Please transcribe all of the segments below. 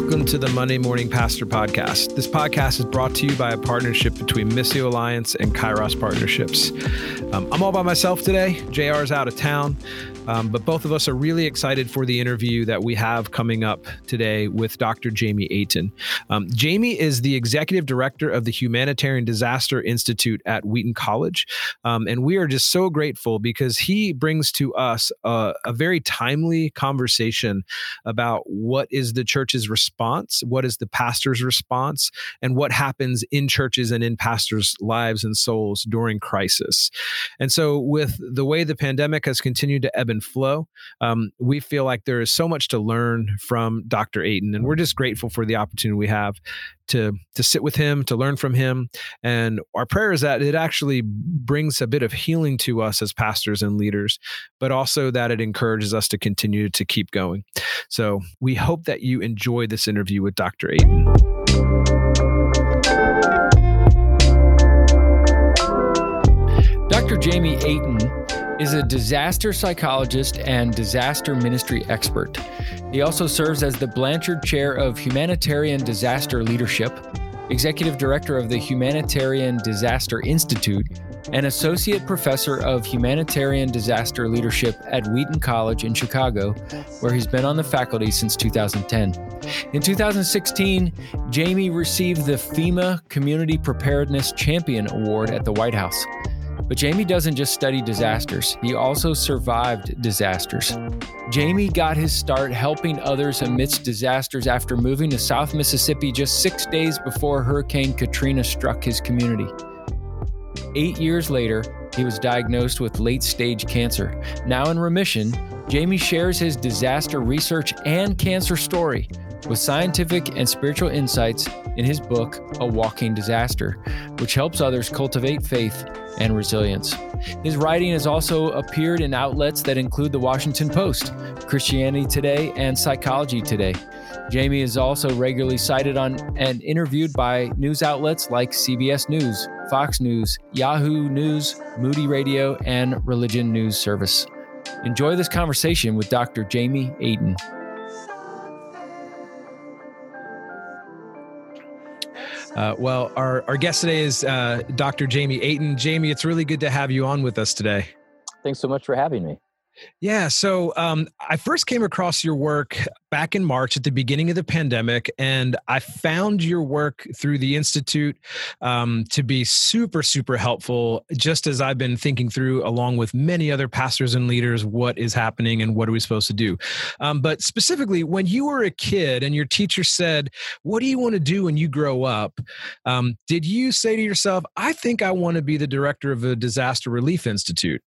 Welcome to the Monday Morning Pastor Podcast. This podcast is brought to you by a partnership between Missio Alliance and Kairos Partnerships. I'm all by myself today. JR is out of town, but both of us are really excited for the interview that we have coming up today with Dr. Jamie Aten. Jamie is the executive director of the Humanitarian Disaster Institute at Wheaton College, and we are just so grateful because he brings to us a very timely conversation about what is the church's response, what is the pastor's response, and what happens in churches and in pastors' lives and souls during crisis. And so with the way the pandemic has continued to ebb and flow, we feel like there is so much to learn from Dr. Aten, and we're just grateful for the opportunity we have to sit with him, to learn from him. And our prayer is that it actually brings a bit of healing to us as pastors and leaders, but also that it encourages us to continue to keep going. So we hope that you enjoy this interview with Dr. Aten. Dr. Jamie Aten is a disaster psychologist and disaster ministry expert. He also serves as the Blanchard Chair of Humanitarian Disaster Leadership, Executive Director of the Humanitarian Disaster Institute, and Associate Professor of Humanitarian Disaster Leadership at Wheaton College in Chicago, where he's been on the faculty since 2010. In 2016, Jamie received the FEMA Community Preparedness Champion Award at the White House. But Jamie doesn't just study disasters, he also survived disasters. Jamie got his start helping others amidst disasters after moving to South Mississippi just 6 days before Hurricane Katrina struck his community. 8 years later, he was diagnosed with late-stage cancer. Now in remission, Jamie shares his disaster research and cancer story with scientific and spiritual insights in his book, A Walking Disaster, which helps others cultivate faith and resilience. His writing has also appeared in outlets that include the Washington Post, Christianity Today, and Psychology Today. Jamie is also regularly cited on and interviewed by news outlets like CBS News, Fox News, Yahoo News, Moody Radio, and Religion News Service. Enjoy this conversation with Dr. Jamie Aten. Well, our guest today is Dr. Jamie Aten. Jamie, it's really good to have you on with us today. Thanks so much for having me. Yeah. So I first came across your work back in March at the beginning of the pandemic, and I found your work through the Institute to be super, super helpful, just as I've been thinking through, along with many other pastors and leaders, what is happening and what are we supposed to do. But specifically, when you were a kid and your teacher said, "What do you want to do when you grow up?" Did you say to yourself, "I think I want to be the director of a disaster relief institute"?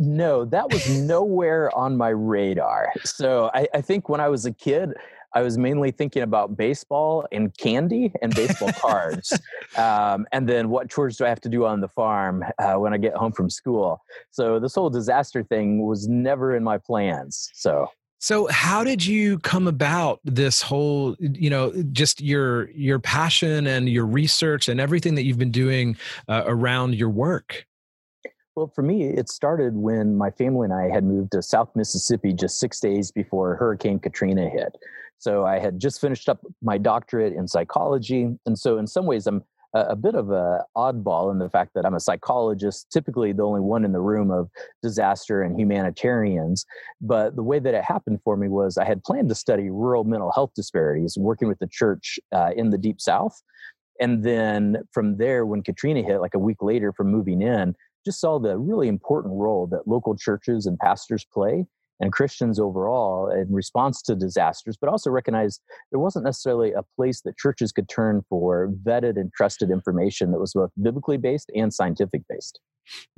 No, that was nowhere on my radar. So I think when I was a kid, I was mainly thinking about baseball and candy and baseball cards. And then what chores do I have to do on the farm when I get home from school? So this whole disaster thing was never in my plans. So how did you come about this whole, just your passion and your research and everything that you've been doing around your work? Well, for me, it started when my family and I had moved to South Mississippi just 6 days before Hurricane Katrina hit. So I had just finished up my doctorate in psychology. And so in some ways, I'm a bit of an oddball in the fact that I'm a psychologist, typically the only one in the room of disaster and humanitarians. But the way that it happened for me was I had planned to study rural mental health disparities, working with the church in the Deep South. And then from there, when Katrina hit, like a week later from moving in, just saw the really important role that local churches and pastors play and Christians overall in response to disasters, but also recognized there wasn't necessarily a place that churches could turn for vetted and trusted information that was both biblically based and scientific based.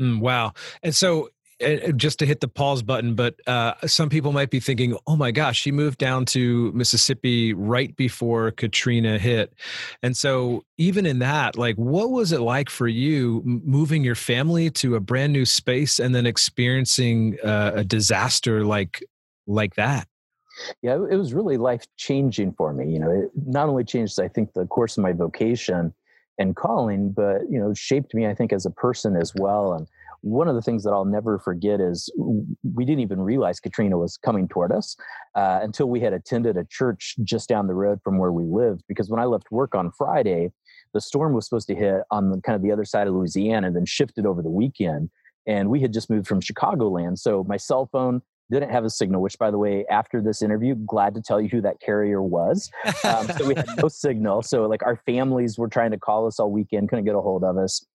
Wow. And so just to hit the pause button, but some people might be thinking, oh my gosh, she moved down to Mississippi right before Katrina hit. And so even in that, like, what was it like for you moving your family to a brand new space and then experiencing a disaster like that? Yeah, it was really life-changing for me. It not only changed, I think, the course of my vocation and calling, but, shaped me, I think, as a person as well. And One of the things that I'll never forget is we didn't even realize Katrina was coming toward us until we had attended a church just down the road from where we lived. Because when I left work on Friday, the storm was supposed to hit on the, kind of the other side of Louisiana and then shifted over the weekend. And we had just moved from Chicagoland. So my cell phone didn't have a signal, which, by the way, after this interview, glad to tell you who that carrier was. So we had no signal. So like our families were trying to call us all weekend, couldn't get a hold of us.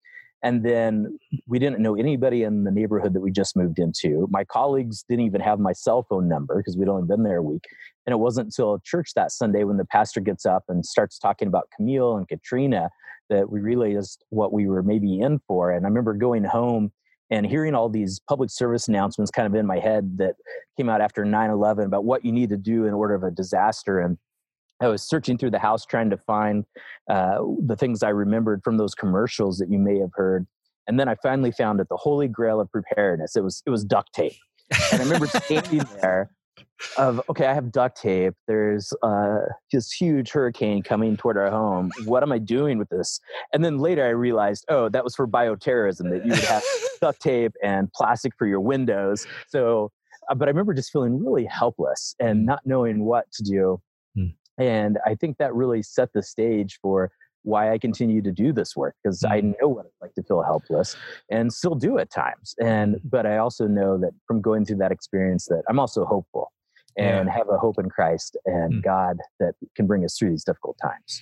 And then we didn't know anybody in the neighborhood that we just moved into. My colleagues didn't even have my cell phone number because we'd only been there a week. And it wasn't until church that Sunday when the pastor gets up and starts talking about Camille and Katrina that we realized what we were maybe in for. And I remember going home and hearing all these public service announcements kind of in my head that came out after 9/11 about what you need to do in order of a disaster. And I was searching through the house trying to find the things I remembered from those commercials that you may have heard. And then I finally found it, the holy grail of preparedness. It was duct tape. And I remember standing there of, okay, I have duct tape. There's this huge hurricane coming toward our home. What am I doing with this? And then later I realized, oh, that was for bioterrorism, that you would have duct tape and plastic for your windows. So, but I remember just feeling really helpless and not knowing what to do. And I think that really set the stage for why I continue to do this work, because I know what it's like to feel helpless and still do at times. But I also know that from going through that experience that I'm also hopeful and have a hope in Christ and God that can bring us through these difficult times.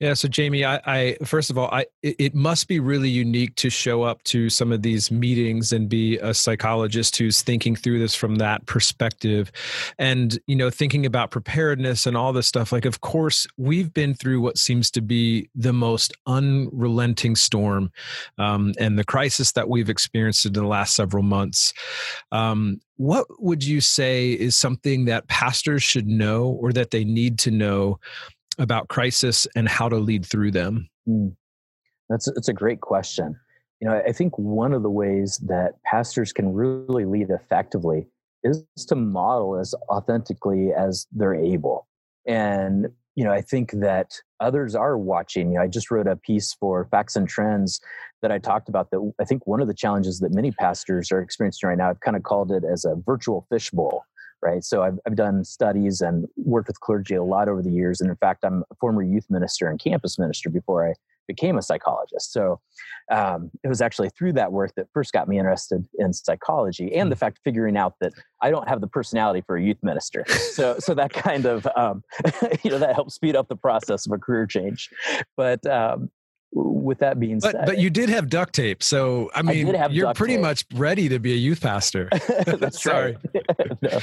Yeah. So Jamie, I first of all, it must be really unique to show up to some of these meetings and be a psychologist who's thinking through this from that perspective and, you know, thinking about preparedness and all this stuff. Like, of course, we've been through what seems to be the most unrelenting storm and the crisis that we've experienced in the last several months. What would you say is something that pastors should know or that they need to know about crisis and how to lead through them? That's a great question. You know, I think one of the ways that pastors can really lead effectively is to model as authentically as they're able. And, you know, I think that others are watching. You know, I just wrote a piece for Facts and Trends that I talked about that I think one of the challenges that many pastors are experiencing right now, I've kind of called it as a virtual fishbowl. Right. So I've done studies and worked with clergy a lot over the years. And in fact, I'm a former youth minister and campus minister before I became a psychologist. So it was actually through that work that first got me interested in psychology and the fact of figuring out that I don't have the personality for a youth minister. So that kind of, you know, that helps speed up the process of a career change. But with that being said. But you did have duct tape. So, I mean, you're pretty much ready to be a youth pastor. That's sorry. No.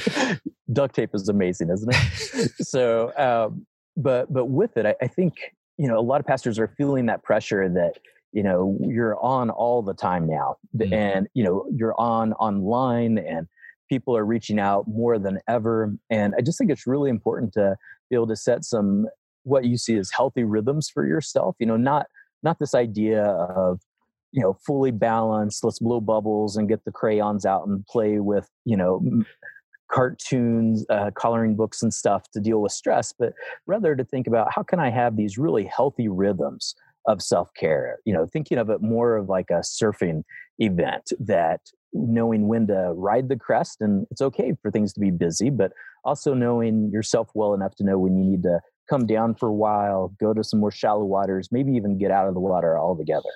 Duct tape is amazing, isn't it? So, but with it, I think, you know, a lot of pastors are feeling that pressure that, you know, you're on all the time now and, you know, you're online and people are reaching out more than ever. And I just think it's really important to be able to set some, what you see as healthy rhythms for yourself, you know, not this idea of, you know, fully balanced, let's blow bubbles and get the crayons out and play with, you know, cartoons, coloring books and stuff to deal with stress, but rather to think about how can I have these really healthy rhythms of self-care, you know, thinking of it more of like a surfing event, that knowing when to ride the crest, and it's okay for things to be busy, but also knowing yourself well enough to know when you need to come down for a while, go to some more shallow waters, maybe even get out of the water altogether.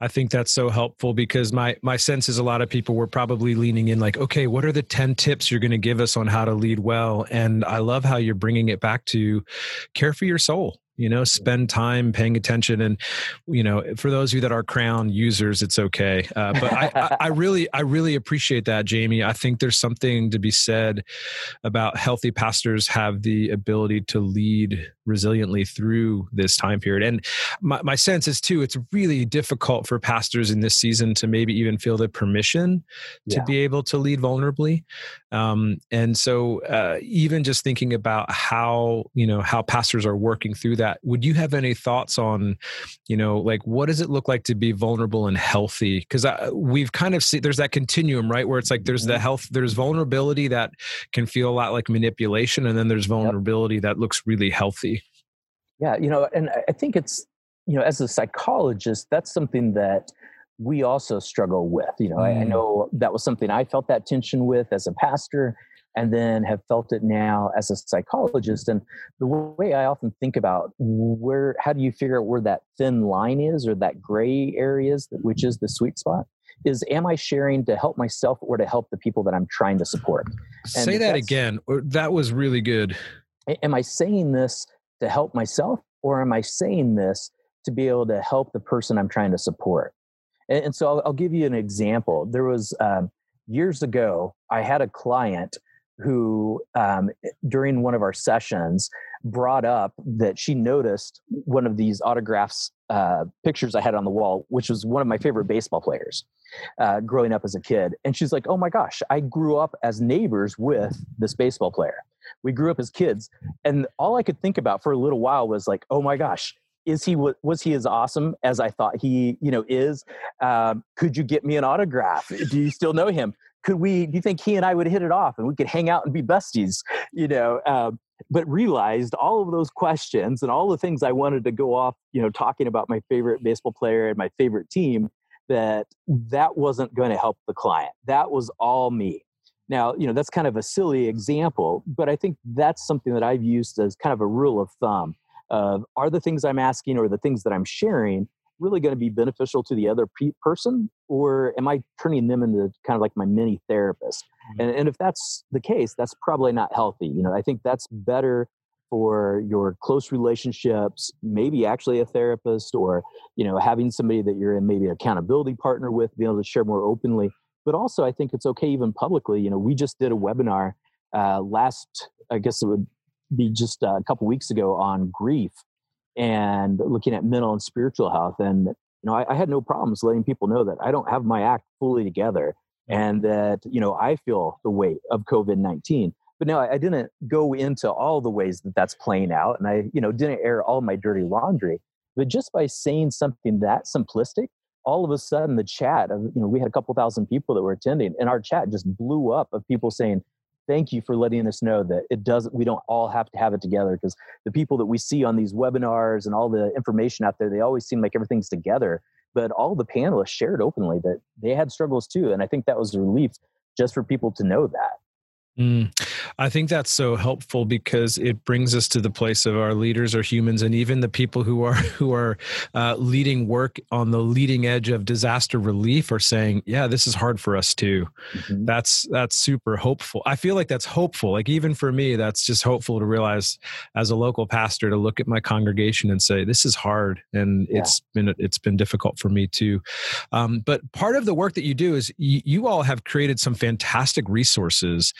I think that's so helpful, because my sense is a lot of people were probably leaning in like, okay, what are the 10 tips you're going to give us on how to lead well? And I love how you're bringing it back to care for your soul. You know, spend time paying attention. And, you know, for those of you that are Crown users, it's okay. But I really appreciate that, Jamie. I think there's something to be said about healthy pastors have the ability to lead resiliently through this time period. And my sense is too, it's really difficult for pastors in this season to maybe even feel the permission to be able to lead vulnerably. And so even just thinking about how, you know, how pastors are working through that, would you have any thoughts on, you know, like, what does it look like to be vulnerable and healthy? Because we've kind of seen, there's that continuum, right? Where it's like, there's the health, there's vulnerability that can feel a lot like manipulation. And then there's vulnerability that looks really healthy. Yeah. You know, and I think it's, you know, as a psychologist, that's something that we also struggle with. You know, I know that was something I felt that tension with as a pastor, and then have felt it now as a psychologist. And the way I often think about where, how do you figure out where that thin line is, or that gray area is, which is the sweet spot, is am I sharing to help myself or to help the people that I'm trying to support? And say that again. That was really good. Am I saying this to help myself, or am I saying this to be able to help the person I'm trying to support? And so I'll give you an example. There was years ago, I had a client who during one of our sessions brought up that she noticed one of these autographs, pictures I had on the wall, which was one of my favorite baseball players growing up as a kid. And she's like, oh my gosh, I grew up as neighbors with this baseball player. We grew up as kids. And all I could think about for a little while was like, oh my gosh, was he as awesome as I thought he, you know, is? Could you get me an autograph? Do you still know him? Do you think he and I would hit it off and we could hang out and be besties, you know? But realized all of those questions and all the things I wanted to go off, you know, talking about my favorite baseball player and my favorite team, that wasn't going to help the client. That was all me. Now, you know, that's kind of a silly example, but I think that's something that I've used as kind of a rule of thumb of, are the things I'm asking or the things that I'm sharing really going to be beneficial to the other person, or am I turning them into kind of like my mini therapist? And if that's the case, that's probably not healthy. You know, I think that's better for your close relationships, maybe actually a therapist, or, you know, having somebody that you're in maybe an accountability partner with, being able to share more openly. But also I think it's okay even publicly. You know, we just did a webinar last, I guess it would be just a couple weeks ago, on grief and looking at mental and spiritual health. And, you know, I had no problems letting people know that I don't have my act fully together and that, you know, I feel the weight of COVID-19. But no, I didn't go into all the ways that that's playing out. And I, you know, didn't air all my dirty laundry. But just by saying something that simplistic, all of a sudden the chat of, you know, we had a couple thousand people that were attending, and our chat just blew up of people saying, thank you for letting us know that we don't all have to have it together, because the people that we see on these webinars and all the information out there, they always seem like everything's together. But all the panelists shared openly that they had struggles too. And I think that was a relief just for people to know that. I think that's so helpful, because it brings us to the place of our leaders are humans, and even the people who are leading work on the leading edge of disaster relief are saying, "Yeah, this is hard for us too." Mm-hmm. That's super hopeful. I feel like that's hopeful. Like even for me, that's just hopeful to realize as a local pastor to look at my congregation and say, "This is hard," and it's been difficult for me too. But part of the work that you do is you all have created some fantastic resources.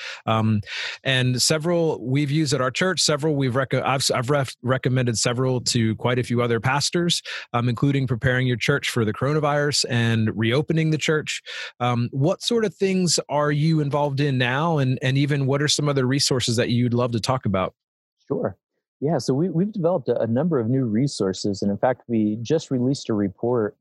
And several we've used at our church, I've recommended several to quite a few other pastors, including preparing your church for the coronavirus and reopening the church. What sort of things are you involved in now? And even what are some other resources that you'd love to talk about? Sure. Yeah. So we've developed a number of new resources. And in fact, we just released a report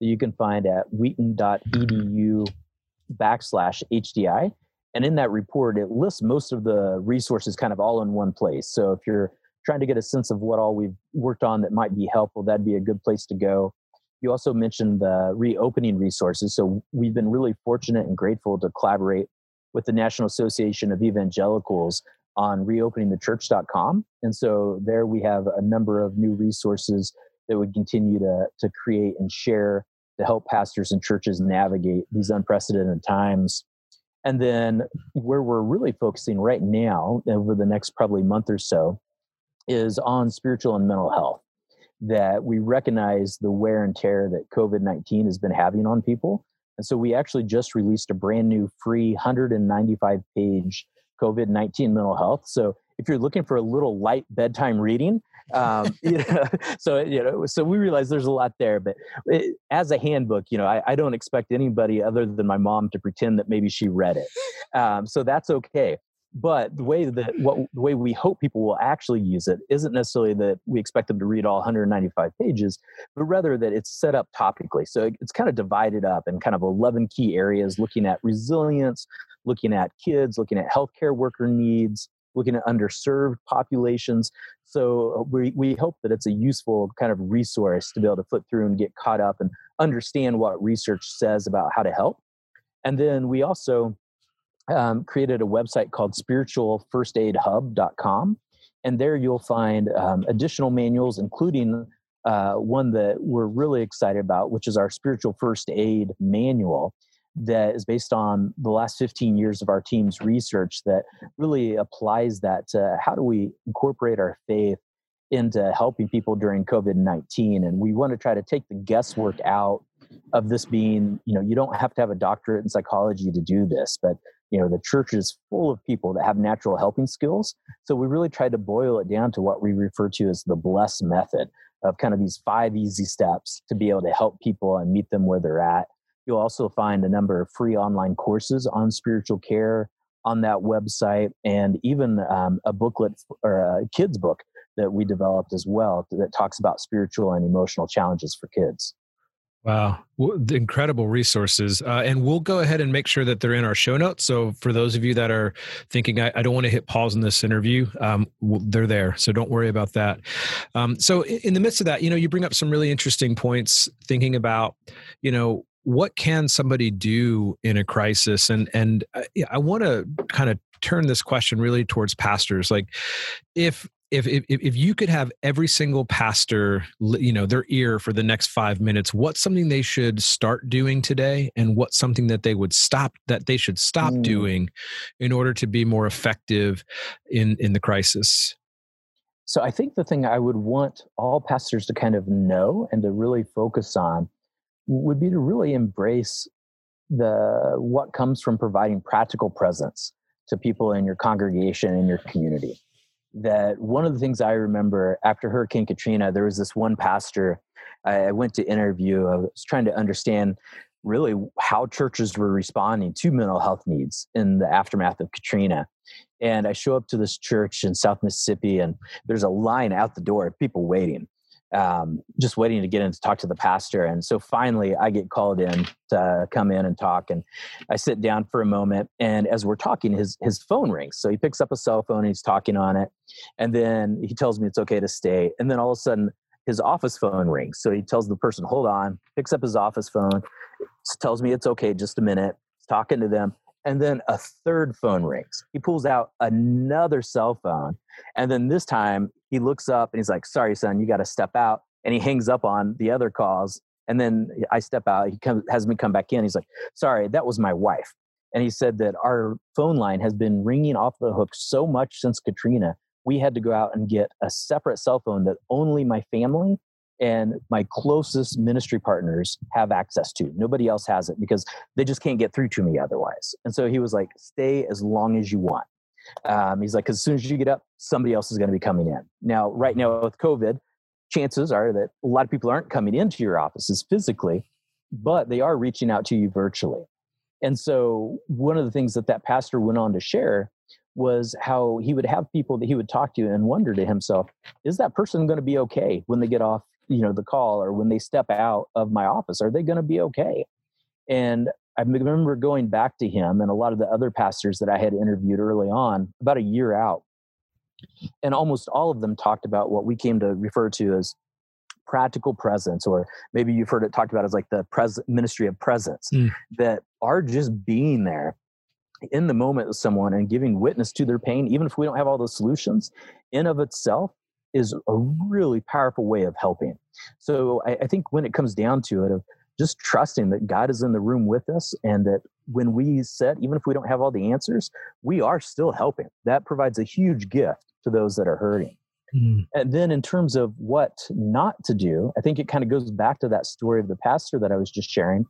that you can find at wheaton.edu/HDI. And in that report, it lists most of the resources kind of all in one place. So if you're trying to get a sense of what all we've worked on that might be helpful, that'd be a good place to go. You also mentioned the reopening resources. So we've been really fortunate and grateful to collaborate with the National Association of Evangelicals on reopeningthechurch.com. And so there we have a number of new resources that we continue to create and share to help pastors and churches navigate these unprecedented times. And then where we're really focusing right now over the next probably month or so is on spiritual and mental health, that we recognize the wear and tear that COVID-19 has been having on people. And so we actually just released a brand new free 195-page COVID-19 mental health. So if you're looking for a little light bedtime reading, so we realize there's a lot there, but as a handbook, you know, I don't expect anybody other than my mom to pretend that maybe she read it. So that's okay. But the way we hope people will actually use it isn't necessarily that we expect them to read all 195 pages, but rather that it's set up topically. So it's kind of divided up in kind of 11 key areas, looking at resilience, looking at kids, looking at healthcare worker needs, looking at underserved populations. So we hope that it's a useful kind of resource to be able to flip through and get caught up and understand what research says about how to help. And then we also created a website called spiritualfirstaidhub.com. And there you'll find additional manuals, including one that we're really excited about, which is our Spiritual First Aid Manual, that is based on the last 15 years of our team's research that really applies that to how do we incorporate our faith into helping people during COVID-19. And we want to try to take the guesswork out of this being, you know, you don't have to have a doctorate in psychology to do this, but, you know, the church is full of people that have natural helping skills. So we really tried to boil it down to what we refer to as the BLESS method, of kind of these 5 easy steps to be able to help people and meet them where they're at. You'll also find a number of free online courses on spiritual care on that website, and even a booklet or a kid's book that we developed as well that talks about spiritual and emotional challenges for kids. Wow. Incredible resources. And we'll go ahead and make sure that they're in our show notes. So for those of you that are thinking, I don't want to hit pause in this interview, they're there. So don't worry about that. So in the midst of that, you know, you bring up some really interesting points thinking about, you know, what can somebody do in a crisis? And I want to kind of turn this question really towards pastors. Like if you could have every single pastor, you know, their ear for the next 5 minutes, what's something they should start doing today, and what's something that they would stop doing in order to be more effective in the crisis? So I think the thing I would want all pastors to kind of know and to really focus on would be to really embrace what comes from providing practical presence to people in your congregation and your community. That one of the things I remember after Hurricane Katrina, there was this one pastor I went to interview. I was trying to understand really how churches were responding to mental health needs in the aftermath of Katrina. And I show up to this church in South Mississippi, and there's a line out the door of people waiting, just waiting to get in to talk to the pastor. And so finally I get called in to come in and talk, and I sit down for a moment. And as we're talking, his phone rings. So he picks up a cell phone and he's talking on it. And then he tells me it's okay to stay. And then all of a sudden his office phone rings. So he tells the person, hold on, picks up his office phone, tells me it's okay, just a minute, he's talking to them. And then a third phone rings. He pulls out another cell phone. And then this time he looks up and he's like, sorry, son, you got to step out. And he hangs up on the other calls. And then I step out. He has me come back in. He's like, sorry, that was my wife. And he said that our phone line has been ringing off the hook so much since Katrina, we had to go out and get a separate cell phone that only my family and my closest ministry partners have access to. Nobody else has it because they just can't get through to me otherwise. And so he was like, stay as long as you want. He's like, as soon as you get up, somebody else is going to be coming in. Now, right now with COVID, chances are that a lot of people aren't coming into your offices physically, but they are reaching out to you virtually. And so one of the things that pastor went on to share was how he would have people that he would talk to and wonder to himself, is that person going to be okay when they get off, you know, the call, or when they step out of my office? Are they going to be okay? And I remember going back to him and a lot of the other pastors that I had interviewed early on, about a year out, and almost all of them talked about what we came to refer to as practical presence, or maybe you've heard it talked about as like the ministry of presence, that are just being there in the moment with someone and giving witness to their pain, even if we don't have all the solutions, in of itself is a really powerful way of helping. So I think when it comes down to it, of just trusting that God is in the room with us, and that when we set, even if we don't have all the answers, we are still helping. That provides a huge gift to those that are hurting. And then in terms of what not to do, I think it kind of goes back to that story of the pastor that I was just sharing,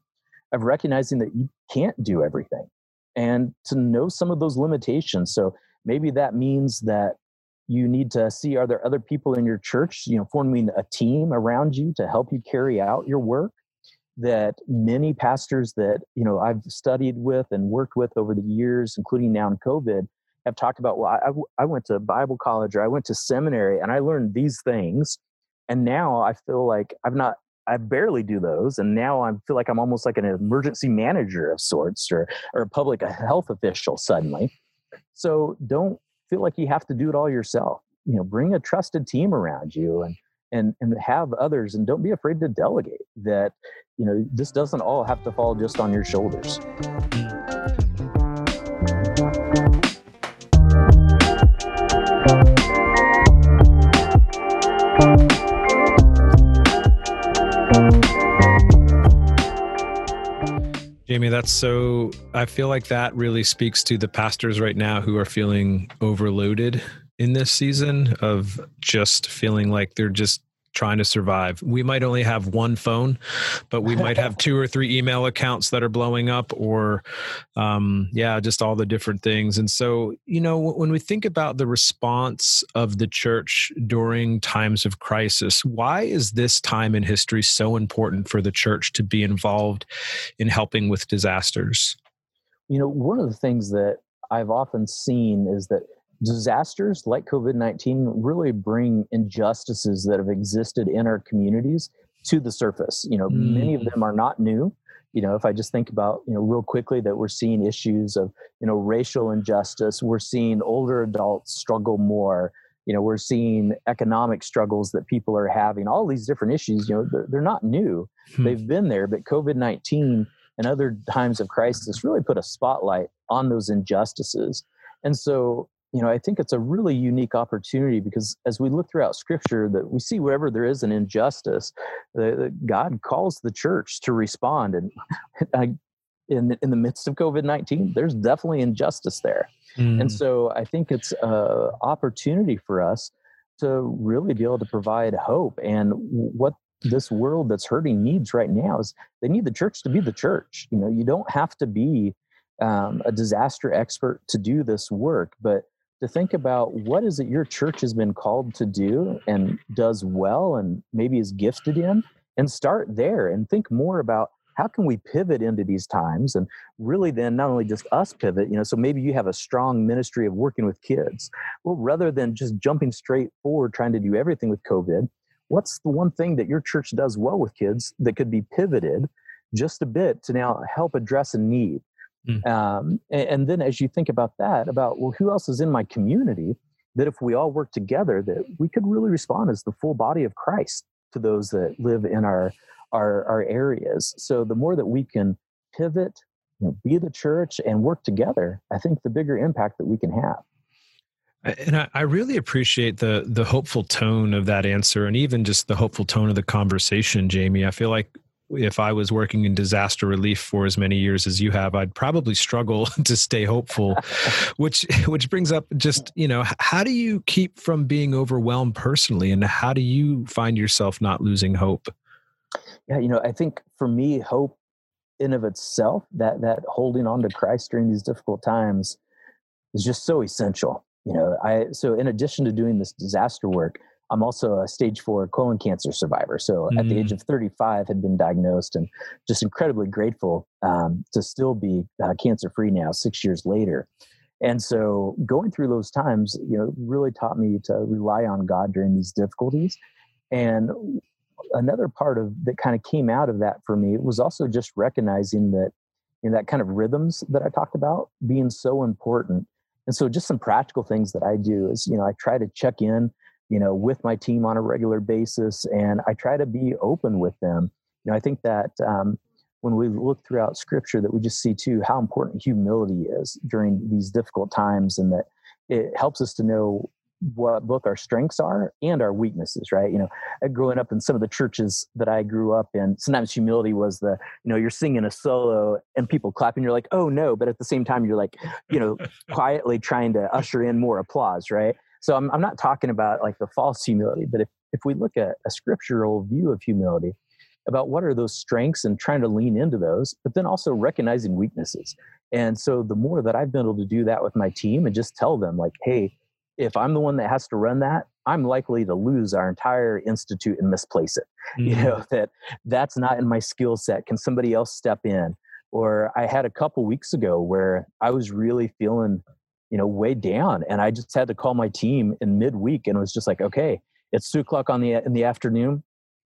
of recognizing that you can't do everything and to know some of those limitations. So maybe that means that you need to see, are there other people in your church, you know, forming a team around you to help you carry out your work? That many pastors that, you know, I've studied with and worked with over the years, including now in COVID, have talked about, well, I went to Bible college, or I went to seminary, and I learned these things. And now I feel like I barely do those. And now I feel like I'm almost like an emergency manager of sorts, or a public health official suddenly. So don't feel like you have to do it all yourself. You know, bring a trusted team around you and have others, and don't be afraid to delegate that, you know, this doesn't all have to fall just on your shoulders. Jamie, that's so, I feel like that really speaks to the pastors right now who are feeling overloaded in this season of just feeling like they're just trying to survive. We might only have one phone, but we might have 2 or 3 email accounts that are blowing up, or just all the different things. And so, you know, when we think about the response of the church during times of crisis, why is this time in history so important for the church to be involved in helping with disasters? You know, one of the things that I've often seen is that disasters like COVID-19 really bring injustices that have existed in our communities to the surface. You know, many of them are not new. You know, if I just think about, you know, real quickly that we're seeing issues of, you know, racial injustice, we're seeing older adults struggle more, you know, we're seeing economic struggles that people are having, all these different issues, you know, they're not new. They've been there, but COVID-19 and other times of crisis really put a spotlight on those injustices. And so, you know, I think it's a really unique opportunity because as we look throughout Scripture, that we see wherever there is an injustice, that God calls the church to respond. And in the midst of COVID-19, there's definitely injustice there. And so I think it's an opportunity for us to really be able to provide hope. And what this world that's hurting needs right now is they need the church to be the church. You know, you don't have to be a disaster expert to do this work, but to think about what is it your church has been called to do and does well and maybe is gifted in, and start there and think more about how can we pivot into these times, and really then not only just us pivot, you know, so maybe you have a strong ministry of working with kids. Well, rather than just jumping straight forward trying to do everything with COVID, what's the one thing that your church does well with kids that could be pivoted just a bit to now help address a need? And then as you think about that, about, well, who else is in my community that if we all work together, that we could really respond as the full body of Christ to those that live in our areas. So the more that we can pivot, you know, be the church and work together, I think the bigger impact that we can have. And I really appreciate the hopeful tone of that answer, and even just the hopeful tone of the conversation, Jamie. I feel like if I was working in disaster relief for as many years as you have, I'd probably struggle to stay hopeful, which brings up just, you know, how do you keep from being overwhelmed personally, and how do you find yourself not losing hope? Yeah, you know, I think for me, hope in of itself, that holding on to Christ during these difficult times is just so essential. You know, so in addition to doing this disaster work, I'm also a stage 4 colon cancer survivor. So at the age of 35 had been diagnosed, and just incredibly grateful to still be cancer free now 6 years later. And so going through those times, you know, really taught me to rely on God during these difficulties. And another part of that kind of came out of that for me was also just recognizing that, you know, that kind of rhythms that I talked about being so important. And so just some practical things that I do is, you know, I try to check in, you know, with my team on a regular basis, and I try to be open with them. You know, I think that when we look throughout Scripture, that we just see too how important humility is during these difficult times, and that it helps us to know what both our strengths are and our weaknesses, right? You know, growing up in some of the churches that I grew up in, sometimes humility was the, you know, you're singing a solo and people clapping, you're like, oh no, but at the same time, you're like, you know, quietly trying to usher in more applause, right? So I'm not talking about like the false humility, but if we look at a scriptural view of humility, about what are those strengths and trying to lean into those, but then also recognizing weaknesses. And so the more that I've been able to do that with my team and just tell them like, hey, if I'm the one that has to run that, I'm likely to lose our entire institute and misplace it. Mm-hmm. You know, that's not in my skill set. Can somebody else step in? Or I had a couple weeks ago where I was really feeling, you know, way down. And I just had to call my team in midweek, and it was just like, okay, it's 2:00 in the afternoon,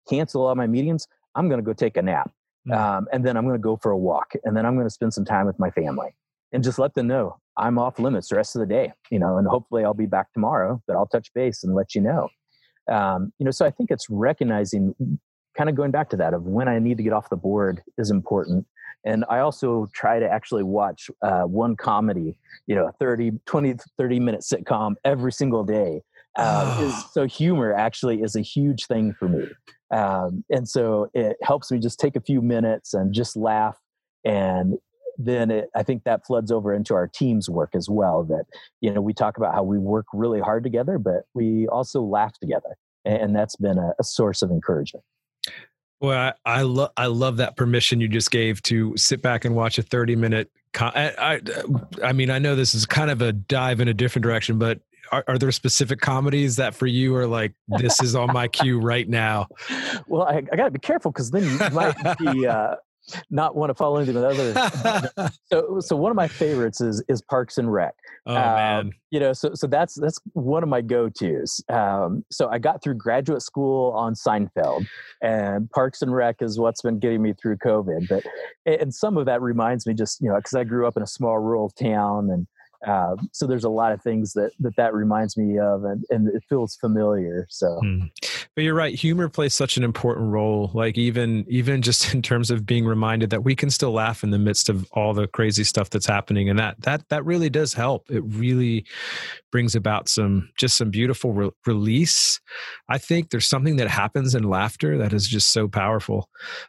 cancel all my meetings. I'm going to go take a nap. And then I'm going to go for a walk. And then I'm going to spend some time with my family, and just let them know I'm off limits the rest of the day, and hopefully I'll be back tomorrow, but I'll touch base and let you know. So I think it's recognizing, kind of going back to that, of when I need to get off the board is important. And I also try to actually watch one comedy, 30-minute sitcom every single day. So humor actually is a huge thing for me. And so it helps me just take a few minutes and just laugh. And then I think that floods over into our team's work as well, that, we talk about how we work really hard together, but we also laugh together. And that's been a source of encouragement. Well, I love that permission you just gave to sit back and watch a 30-minute. I mean, I know this is kind of a dive in a different direction, but are there specific comedies that for you are like, this is on my queue right now? Well, I got to be careful, because then you might be not want to fall into another. So one of my favorites is Parks and Rec. Oh, man. So that's one of my go-tos. So I got through graduate school on Seinfeld, and Parks and Rec is what's been getting me through COVID. But, and some of that reminds me just, because I grew up in a small rural town, and so there's a lot of things that reminds me of, and it feels familiar. So, But you're right. Humor plays such an important role. Like even just in terms of being reminded that we can still laugh in the midst of all the crazy stuff that's happening. And that really does help. It really brings about some beautiful release. I think there's something that happens in laughter that is just so powerful.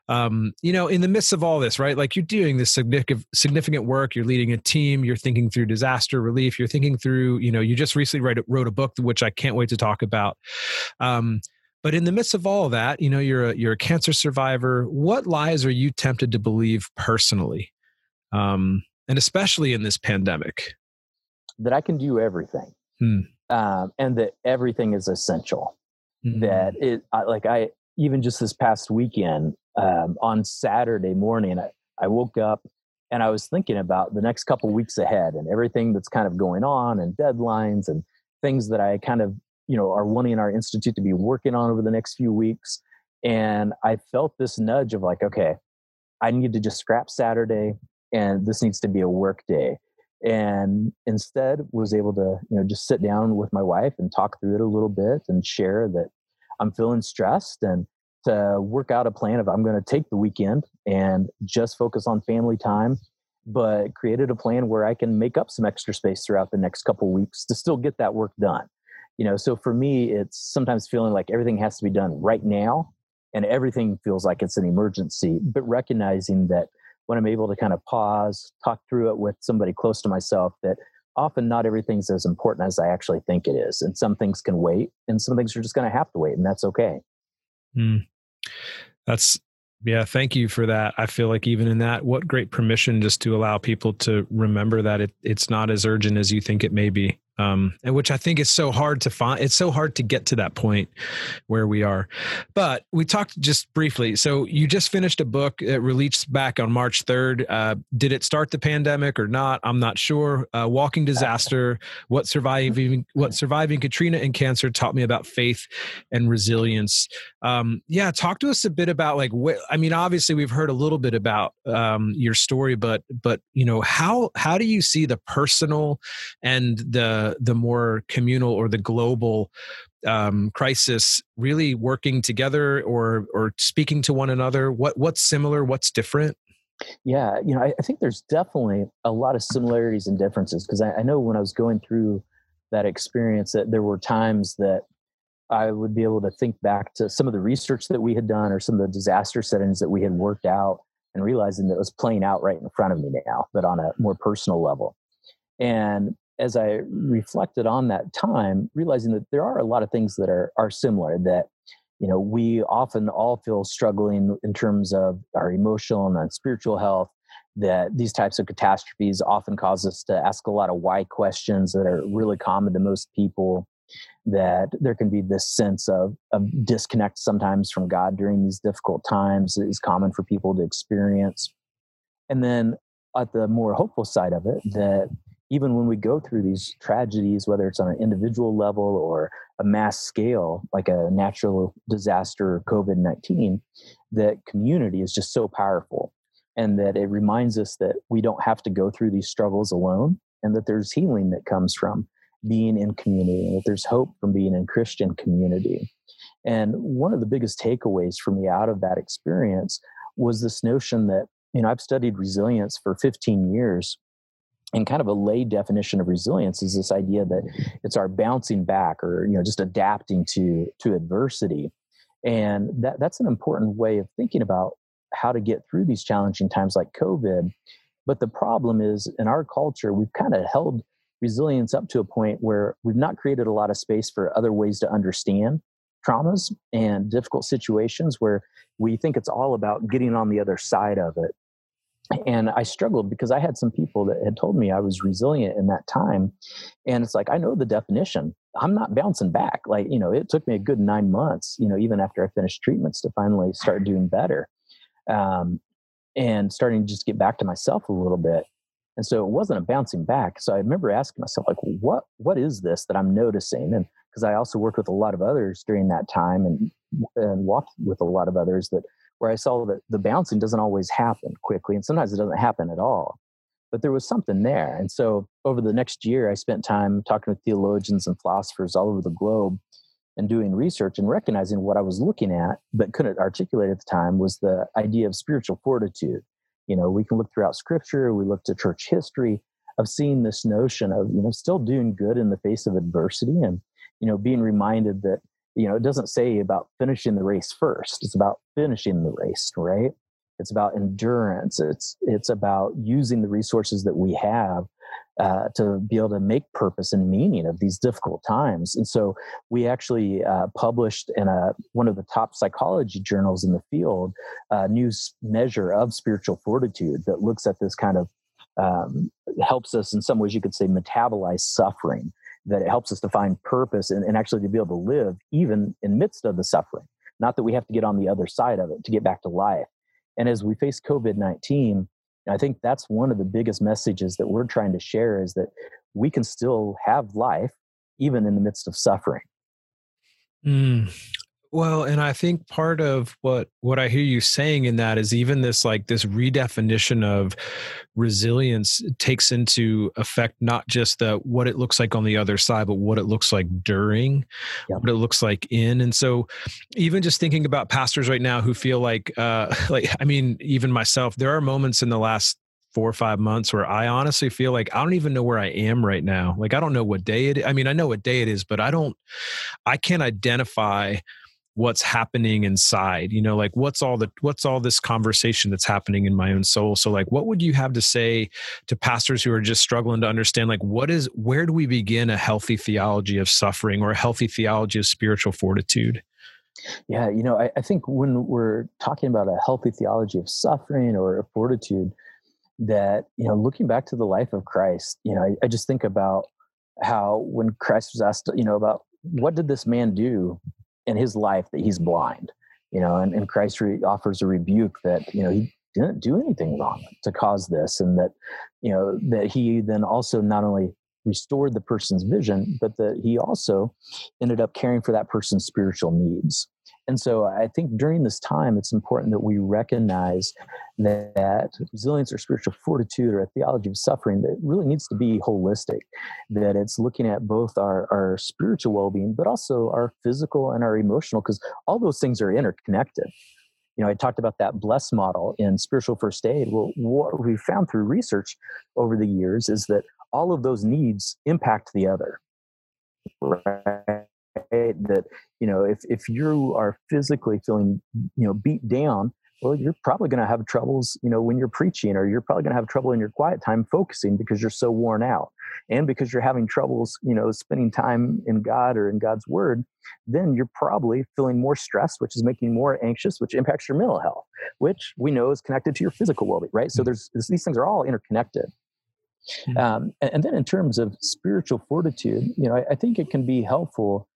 In the midst of all this, right? Like you're doing this significant work, you're leading a team, you're thinking through disaster relief, you're thinking through, you just recently wrote a book, which I can't wait to talk about. But in the midst of all of that, you're a cancer survivor. What lies are you tempted to believe personally? And especially in this pandemic? That I can do everything. And that everything is essential. Mm-hmm. That even just this past weekend, on Saturday morning, I woke up and I was thinking about the next couple weeks ahead and everything that's kind of going on, and deadlines and things that I kind of, are wanting our institute to be working on over the next few weeks. And I felt this nudge of like, okay, I need to just scrap Saturday, and this needs to be a work day. And instead was able to, just sit down with my wife and talk through it a little bit and share that I'm feeling stressed, and to work out a plan of I'm going to take the weekend and just focus on family time, but created a plan where I can make up some extra space throughout the next couple of weeks to still get that work done. So for me, it's sometimes feeling like everything has to be done right now and everything feels like it's an emergency, but recognizing that when I'm able to kind of pause, talk through it with somebody close to myself, that often not everything's as important as I actually think it is. And some things can wait, and some things are just going to have to wait, and that's okay. Thank you for that. I feel like even in that, what great permission just to allow people to remember that it's not as urgent as you think it may be. And which I think is so hard to find. It's so hard to get to that point where we are. But we talked just briefly. So you just finished a book that released back on March 3rd. Did it start the pandemic or not? I'm not sure. Walking Disaster, what surviving Katrina and Cancer taught me about faith and resilience. Talk to us a bit about obviously we've heard a little bit about your story, but how do you see the personal and the more communal or the global crisis really working together or speaking to one another? What's similar? What's different? Yeah. I think there's definitely a lot of similarities and differences, because I know when I was going through that experience that there were times that I would be able to think back to some of the research that we had done or some of the disaster settings that we had worked out, and realizing that it was playing out right in front of me now, but on a more personal level. And as I reflected on that time, realizing that there are a lot of things that are similar, that, we often all feel struggling in terms of our emotional and spiritual health, that these types of catastrophes often cause us to ask a lot of why questions that are really common to most people, that there can be this sense of disconnect sometimes from God during these difficult times that is common for people to experience. And then at the more hopeful side of it, that even when we go through these tragedies, whether it's on an individual level or a mass scale, like a natural disaster or COVID-19, that community is just so powerful, and that it reminds us that we don't have to go through these struggles alone, and that there's healing that comes from being in community, and that there's hope from being in Christian community. And one of the biggest takeaways for me out of that experience was this notion that, you know, I've studied resilience for 15 years, and kind of a lay definition of resilience is this idea that it's our bouncing back, or, you know, just adapting to adversity. And that's an important way of thinking about how to get through these challenging times like COVID. But the problem is, in our culture, we've kind of held resilience up to a point where we've not created a lot of space for other ways to understand traumas and difficult situations, where we think it's all about getting on the other side of it. And I struggled because I had some people that had told me I was resilient in that time. And it's like, I know the definition. I'm not bouncing back. Like, you know, it took me a good 9 months, you know, even after I finished treatments, to finally start doing better, and starting to just get back to myself a little bit. And so it wasn't a bouncing back. So I remember asking myself, like, well, what is this that I'm noticing? And because I also worked with a lot of others during that time, and walked with a lot of others that, where I saw that the bouncing doesn't always happen quickly, and sometimes it doesn't happen at all. But there was something there. And so over the next year, I spent time talking with theologians and philosophers all over the globe, and doing research and recognizing what I was looking at but couldn't articulate at the time was the idea of spiritual fortitude. You know, we can look throughout Scripture, we look to church history, of seeing this notion of, you know, still doing good in the face of adversity, and, you know, being reminded that, you know, it doesn't say about finishing the race first. It's about finishing the race, right? It's about endurance. It's about using the resources that we have to be able to make purpose and meaning of these difficult times. And so we actually published in one of the top psychology journals in the field a new measure of spiritual fortitude that looks at this kind of, helps us in some ways, you could say, metabolize suffering, that it helps us to find purpose and actually to be able to live even in midst of the suffering. Not that we have to get on the other side of it to get back to life. And as we face COVID-19, I think that's one of the biggest messages that we're trying to share, is that we can still have life even in the midst of suffering. Well, and I think part of what I hear you saying in that is even this, like, this redefinition of resilience takes into effect not just what it looks like on the other side, but what it looks like during, what it looks like in. And so even just thinking about pastors right now who feel like, I mean, even myself, there are moments in the last 4 or 5 months where I honestly feel like I don't even know where I am right now. Like, I don't know what day it is. I mean, I know what day it is, but I can't identify what's happening inside, you know, like what's all this conversation that's happening in my own soul. So, like, what would you have to say to pastors who are just struggling to understand, like, where do we begin a healthy theology of suffering, or a healthy theology of spiritual fortitude? Yeah. You know, I think when we're talking about a healthy theology of suffering or fortitude, that, you know, looking back to the life of Christ, you know, I just think about how when Christ was asked, you know, about what did this man do in his life that he's blind, you know, and Christ offers a rebuke that, you know, he didn't do anything wrong to cause this. And that, you know, that he then also not only restored the person's vision, but that he also ended up caring for that person's spiritual needs. And so I think during this time, it's important that we recognize that resilience or spiritual fortitude or a theology of suffering that really needs to be holistic, that it's looking at both our spiritual well-being, but also our physical and our emotional, because all those things are interconnected. You know, I talked about that BLESS model in spiritual first aid. Well, what we found through research over the years is that all of those needs impact the other, right? That, you know, if you are physically feeling, you know, beat down, well, you're probably going to have troubles, you know, when you're preaching, or you're probably going to have trouble in your quiet time focusing because you're so worn out, and because you're having troubles, you know, spending time in God or in God's word, then you're probably feeling more stressed, which is making you more anxious, which impacts your mental health, which we know is connected to your physical well-being, right? So these things are all interconnected. And then in terms of spiritual fortitude, you know, I think it can be helpful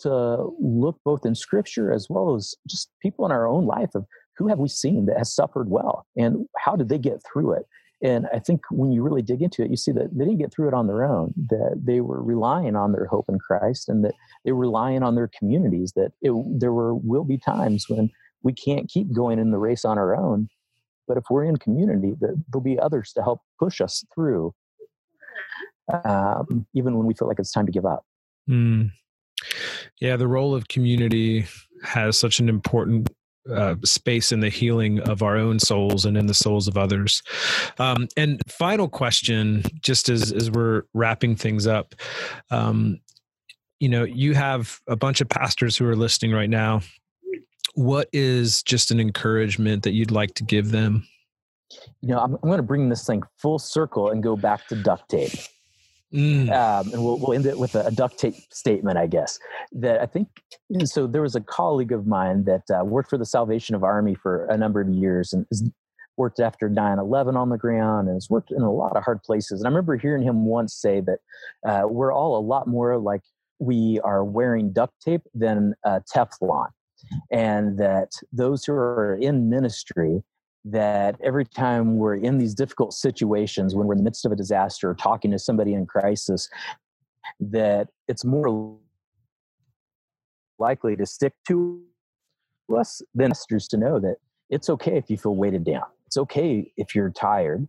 to look both in Scripture as well as just people in our own life of who have we seen that has suffered well, and how did they get through it? And I think when you really dig into it, you see that they didn't get through it on their own, that they were relying on their hope in Christ, and that they were relying on their communities, that there will be times when we can't keep going in the race on our own. But if we're in community, that there'll be others to help push us through. even when we feel like it's time to give up. Mm. Yeah, the role of community has such an important space in the healing of our own souls and in the souls of others. And final question, just as we're wrapping things up, you know, you have a bunch of pastors who are listening right now. What is just an encouragement that you'd like to give them? You know, I'm going to bring this thing full circle and go back to duct tape. And we'll end it with a duct tape statement, I guess, that I think, so there was a colleague of mine that worked for the Salvation Army for a number of years and worked after 9/11 on the ground and has worked in a lot of hard places. And I remember hearing him once say that we're all a lot more like we are wearing duct tape than Teflon, and that those who are in ministry, that every time we're in these difficult situations, when we're in the midst of a disaster or talking to somebody in crisis, that it's more likely to stick to us than to know that it's okay if you feel weighted down. It's okay if you're tired,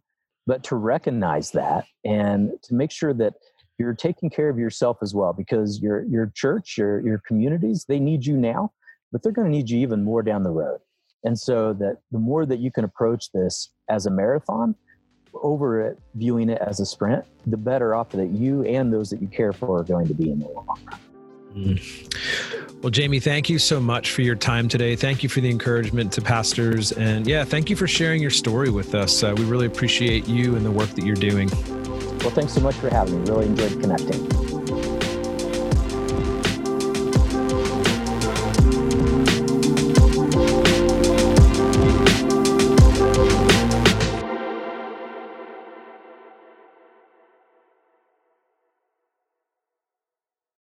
but to recognize that and to make sure that you're taking care of yourself as well, because your church, your communities, they need you now, but they're going to need you even more down the road. And so that the more that you can approach this as a marathon over it, viewing it as a sprint, the better off that you and those that you care for are going to be in the long run. Mm. Well, Jamie, thank you so much for your time today. Thank you for the encouragement to pastors. And yeah, thank you for sharing your story with us. We really appreciate you and the work that you're doing. Well, thanks so much for having me. Really enjoyed connecting.